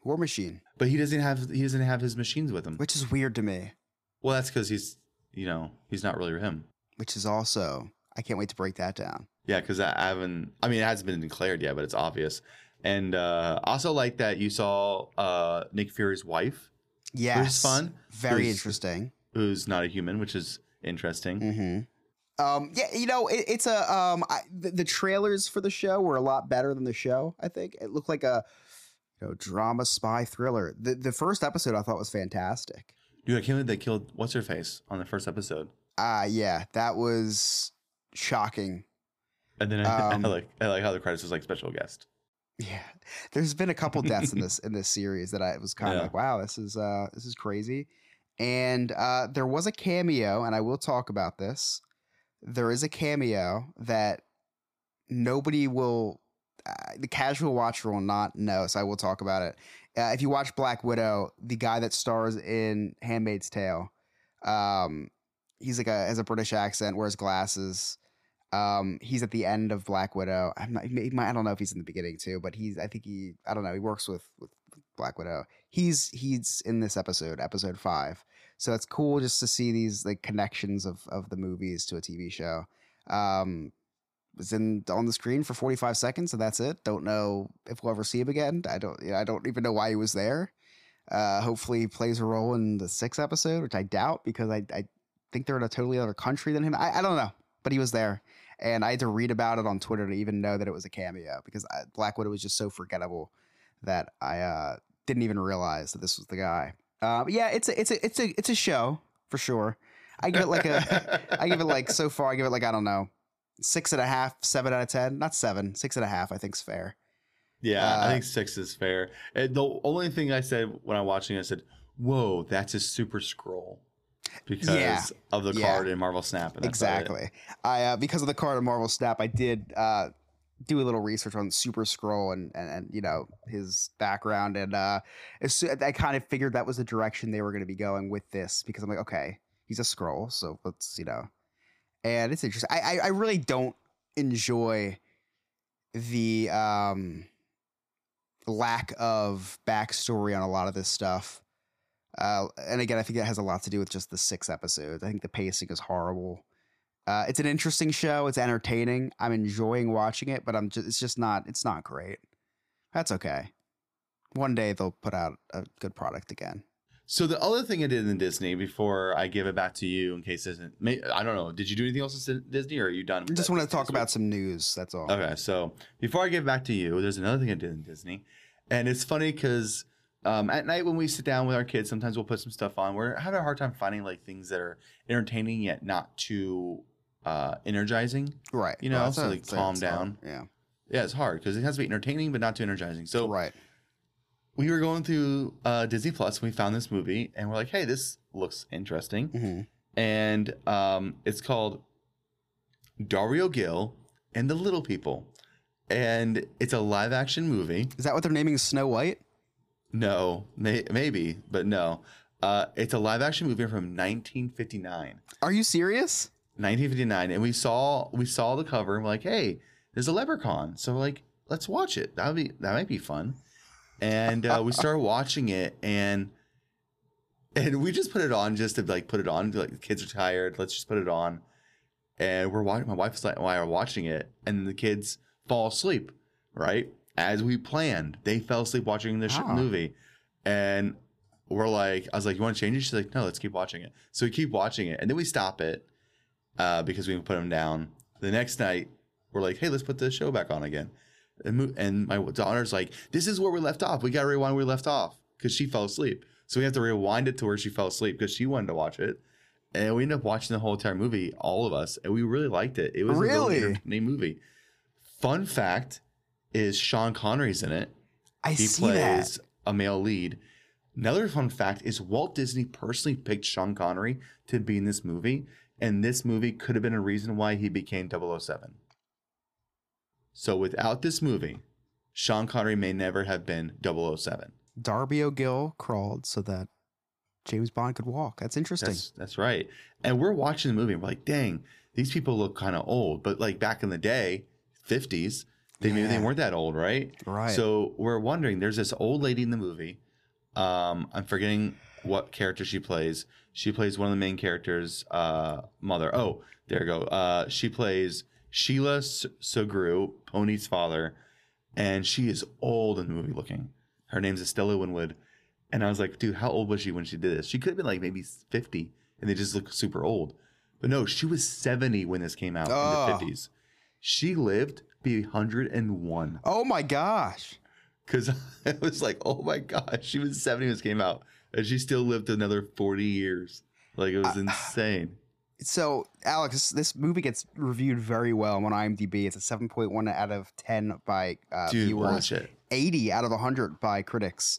War Machine. But he doesn't have he doesn't have his machines with him. Which is weird to me. Well, that's because he's, you know, he's not really him. Which is also – I can't wait to break that down. Yeah, because I haven't – I mean, it hasn't been declared yet, but it's obvious. And uh, also like that you saw uh, Nick Fury's wife. Yes. Which is fun. Very who's, interesting. Who's not a human, which is interesting. Mm-hmm. Um, yeah, you know, it, it's a um, I, the, the trailers for the show were a lot better than the show. I think it looked like a you know drama spy thriller. The the first episode I thought was fantastic. Dude, I can't believe they killed what's her face on the first episode. Ah, uh, yeah, that was shocking. And then I, um, I like I like how the credits was like special guest. Yeah, there's been a couple deaths in this in this series that I was kind of yeah. like, wow, this is uh, this is crazy. And uh, there was a cameo, and I will talk about this. There is a cameo that nobody will, uh, the casual watcher will not know, so I will talk about it. Uh, if you watch Black Widow, the guy that stars in Handmaid's Tale, um, he's like a, has a British accent, wears glasses. Um, he's at the end of Black Widow. I'm not, he might, I don't know if he's in the beginning too, but he's, I think he, I don't know, he works with, with Black Widow. He's, he's in this episode, episode five. So it's cool just to see these like connections of, of the movies to a T V show. Um, was in on the screen for forty-five seconds, and that's it. Don't know if we'll ever see him again. I don't. You know, I don't even know why he was there. Uh, hopefully, he plays a role in the sixth episode, which I doubt because I I think they're in a totally other country than him. I, I don't know, but he was there, and I had to read about it on Twitter to even know that it was a cameo because I, Black Widow was just so forgettable that I uh, didn't even realize that this was the guy. Uh, yeah, it's a, it's a, it's a, it's a show for sure. I give it like a, I give it like so far, I give it like, I don't know, six and a half, seven out of ten, not seven, six and a half, I think is fair. Yeah. Uh, I think six is fair. And the only thing I said when I was watching, I said, whoa, that's a Super Scroll because yeah, of the card yeah. in Marvel Snap. And exactly. I, uh, because of the card in Marvel Snap, I did, uh, do a little research on Super Skrull and, and, and, you know, his background. And uh, I kind of figured that was the direction they were going to be going with this because I'm like, okay, he's a Skrull. So let's, you know, and it's interesting. I, I, I really don't enjoy the um, lack of backstory on a lot of this stuff. Uh, and again, I think it has a lot to do with just the six episodes. I think the pacing is horrible. Uh, it's an interesting show. It's entertaining. I'm enjoying watching it, but I'm just—it's just not—it's not great. That's okay. One day they'll put out a good product again. So the other thing I did in Disney before I give it back to you, in case isn't, I don't know. Did you do anything else in Disney, or are you done? I just want to talk about some news. That's all. Okay. So before I give it back to you, there's another thing I did in Disney, and it's funny because um, at night when we sit down with our kids, sometimes we'll put some stuff on. We're having a hard time finding like things that are entertaining yet not too uh energizing, right? You know, well, so like calm down. Hard. Yeah, yeah, it's hard because it has to be entertaining but not too energizing. So right, we were going through uh Disney Plus and we found this movie and we're like, hey, this looks interesting. Mm-hmm. And um it's called Dario Gil and the Little People, and it's a live action movie. Is that what they're naming Snow White? No, may- maybe, but no. Uh it's a live action movie from nineteen fifty-nine. Are you serious? nineteen fifty-nine, and we saw we saw the cover and we're like, hey, there's a leprechaun, so we're like, let's watch it. That'll be that might be fun. And uh, we started watching it, and and we just put it on just to like put it on. Like the kids are tired, let's just put it on. And we're watching. My wife's like, "Why are we watching it?" And the kids fall asleep, right as we planned. They fell asleep watching this oh. movie, and we're like, I was like, "You want to change it?" She's like, "No, let's keep watching it." So we keep watching it, and then we stop it. Uh, because we can put them down. The next night, we're like, "Hey, let's put the show back on again." And, mo- and my daughter's like, "This is where we left off. We got to rewind where we left off because she fell asleep." So we have to rewind it to where she fell asleep because she wanted to watch it. And we ended up watching the whole entire movie, all of us, and we really liked it. It was really? a really entertaining movie. Fun fact is Sean Connery's in it. I he see plays that. a male lead. Another fun fact is Walt Disney personally picked Sean Connery to be in this movie. And this movie could have been a reason why he became double oh seven. So without this movie, Sean Connery may never have been double oh seven. Dario Gil crawled so that James Bond could walk. That's interesting. That's, that's right. And we're watching the movie. And we're like, dang, these people look kind of old. But like back in the day, fifties, they yeah. maybe they weren't that old, right? Right. So we're wondering, there's this old lady in the movie. Um, I'm forgetting what character she plays. She plays one of the main characters' uh, mother. Oh, there you go. Uh, she plays Sheila Sugru, Pony's father, and she is old in the movie looking. Her name's Estella Winwood. And I was like, dude, how old was she when she did this? She could have been like maybe fifty, and they just look super old. But no, she was seventy when this came out oh. in the fifties. She lived to be one hundred and one. Oh, my gosh. Because I was like, oh, my gosh. She was seventy when this came out, and she still lived another forty years. Like, it was uh, insane. So, Alex, this, this movie gets reviewed very well on IMDb. It's a seven point one out of ten by uh, dude, viewers. Watch it. eighty out of one hundred by critics.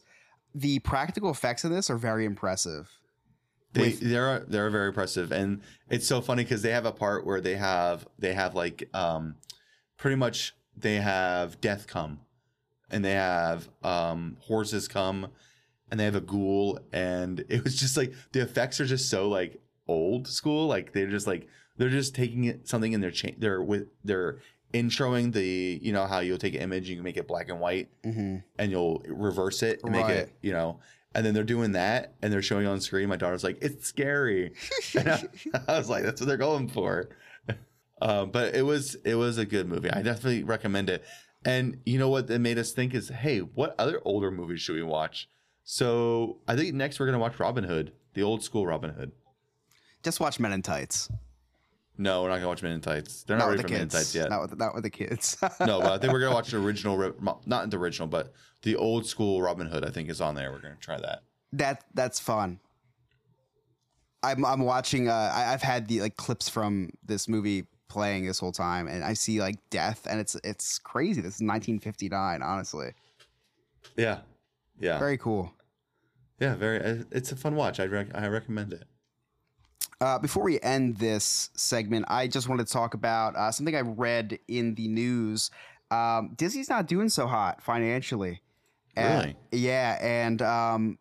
The practical effects of this are very impressive. They they are they are very impressive, and it's so funny because they have a part where they have they have like um, pretty much they have death come, and they have um, horses come, and they have a ghoul, and it was just like the effects are just so like old school, like they're just like they're just taking it, something in their cha- they're with their. Introing the, you know, how you'll take an image, you can make it black and white, mm-hmm. and you'll reverse it and right. make it, you know, and then they're doing that and they're showing on screen. My daughter's like, it's scary. And I, I was like, that's what they're going for. Um, but it was, it was a good movie. I definitely recommend it. And you know what that made us think is, hey, what other older movies should we watch? So I think next we're going to watch Robin Hood, the old school Robin Hood. Just watch Men in Tights. No, we're not going to watch Men in Tights. They're not, not ready for kids. Men in Tights yet. Not with, not with the kids. No, but I think we're going to watch the original, not the original, but the old school Robin Hood, I think, is on there. We're going to try that. That That's fun. I'm I'm watching, uh, I, I've had the like clips from this movie playing this whole time, and I see like death, and it's it's crazy. This is nineteen fifty-nine, honestly. Yeah. Yeah. Very cool. Yeah, very. It's a fun watch. I rec- I recommend it. Uh, before we end this segment, I just wanted to talk about uh, something I read in the news. Um, Disney's not doing so hot financially. And, really? Yeah. And um,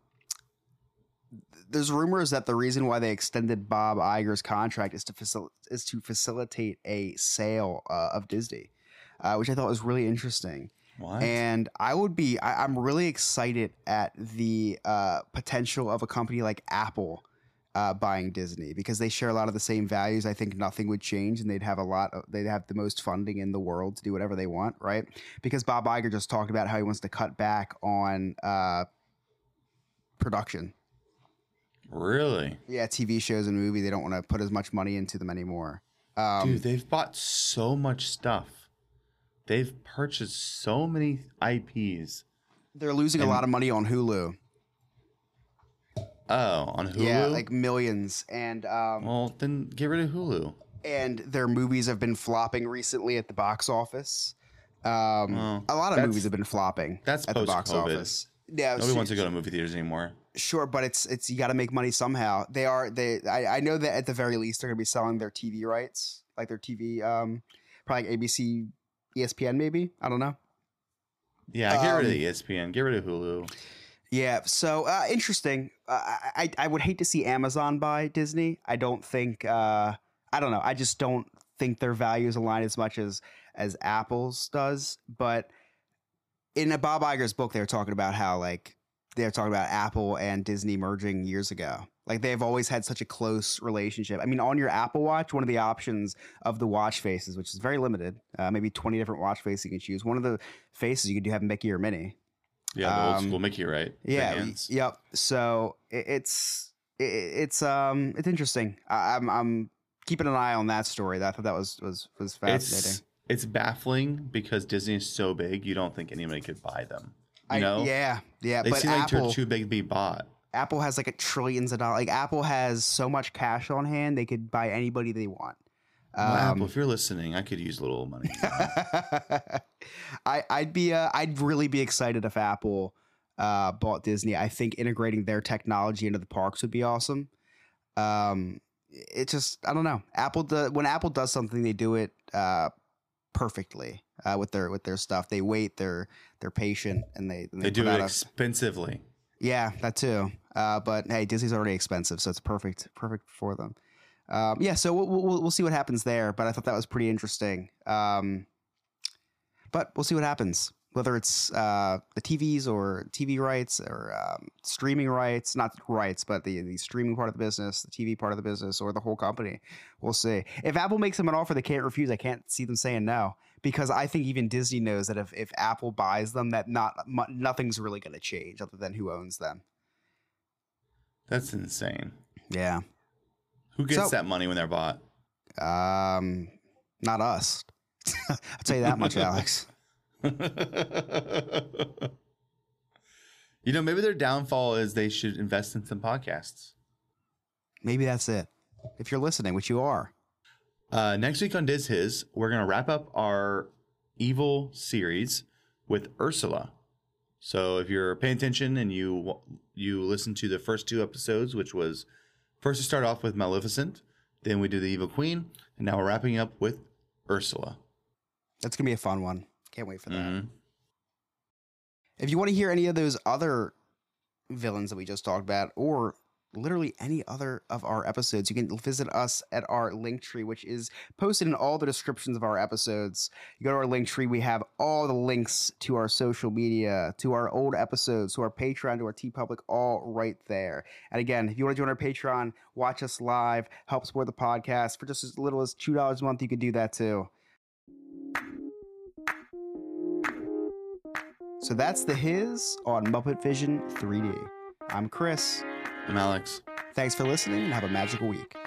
th- there's rumors that the reason why they extended Bob Iger's contract is to, facil- is to facilitate a sale uh, of Disney, uh, which I thought was really interesting. What? And I would be I- I'm really excited at the uh, potential of a company like Apple Uh, buying Disney, because they share a lot of the same values. I think nothing would change, and they'd have a lot of, they'd have the most funding in the world to do whatever they want, right? Because Bob Iger just talked about how he wants to cut back on uh, production. Really? Yeah, T V shows and movies, they don't want to put as much money into them anymore. Um, Dude, they've bought so much stuff. They've purchased so many I Ps. They're losing and- a lot of money on Hulu. Oh, on Hulu? Yeah, like millions. And um, well, then get rid of Hulu. And their movies have been flopping recently at the box office. Um, oh, a lot of movies have been flopping that's at post-COVID. The box office. Yeah, nobody so, wants to go to movie theaters anymore. Sure, but it's it's you got to make money somehow. They are they. I, I know that at the very least they're going to be selling their T V rights, like their T V, um, probably like A B C, E S P N, maybe. I don't know. Yeah, get um, rid of E S P N. Get rid of Hulu. Yeah, so uh, interesting. Uh, I I would hate to see Amazon buy Disney. I don't think uh, I don't know. I just don't think their values align as much as as Apple's does. But in a Bob Iger's book, they were talking about how like they were talking about Apple and Disney merging years ago. Like they've always had such a close relationship. I mean, on your Apple Watch, one of the options of the watch faces, which is very limited, uh, maybe twenty different watch faces you can choose. One of the faces you could do have Mickey or Minnie. Yeah, the um, old school Mickey, right? Yeah, yep. So it, it's it, it's um it's interesting. I, I'm I'm keeping an eye on that story. I thought that was was was fascinating. It's, it's baffling because Disney is so big. You don't think anybody could buy them. You I know. Yeah, yeah. They but seem Apple, like they're too big to be bought. Apple has like a trillions of dollars. Like Apple has so much cash on hand, they could buy anybody they want. Well, um, Apple, if you're listening, I could use a little money. I, I'd be, uh, I'd really be excited if Apple uh, bought Disney. I think integrating their technology into the parks would be awesome. Um, it just, I don't know. Apple, do, when Apple does something, they do it uh, perfectly uh, with their with their stuff. They wait, they're they're patient, and they and they, they do it expensively. A, yeah, that too. Uh, but hey, Disney's already expensive, so it's perfect, perfect for them. Um, yeah, so we'll, we'll we'll see what happens there. But I thought that was pretty interesting. Um, but we'll see what happens. whether it's uh, the T Vs or T V rights or um, streaming rights, not rights, but the, the streaming part of the business, the T V part of the business, or the whole company. We'll see. If Apple makes them an offer they can't refuse, I can't see them saying no, because I think even Disney knows that if, if Apple buys them, that not m- nothing's really going to change other than who owns them. That's insane. Yeah. Who gets so, that money when they're bought? Um, not us. I'll tell you that much, Alex. You know, maybe their downfall is they should invest in some podcasts. Maybe that's it. If you're listening, which you are. Uh, next week on Diz His, we're going to wrap up our Evil series with Ursula. So if you're paying attention and you you listen to the first two episodes, which was first to start off with Maleficent, then we do the Evil Queen, and now we're wrapping up with Ursula. That's going to be a fun one. Can't wait for that. Mm-hmm. If you want to hear any of those other villains that we just talked about, or literally any other of our episodes, you can visit us at our Linktree, which is posted in all the descriptions of our episodes. You go to our Linktree, we have all the links to our social media, to our old episodes, to our Patreon, to our TeePublic, all right there. And again, if you want to join our Patreon, watch us live, help support the podcast for just as little as two dollars a month, you can do that too. So that's the His on Muppet Vision three D. I'm Chris. I'm Alex. Thanks for listening and have a magical week.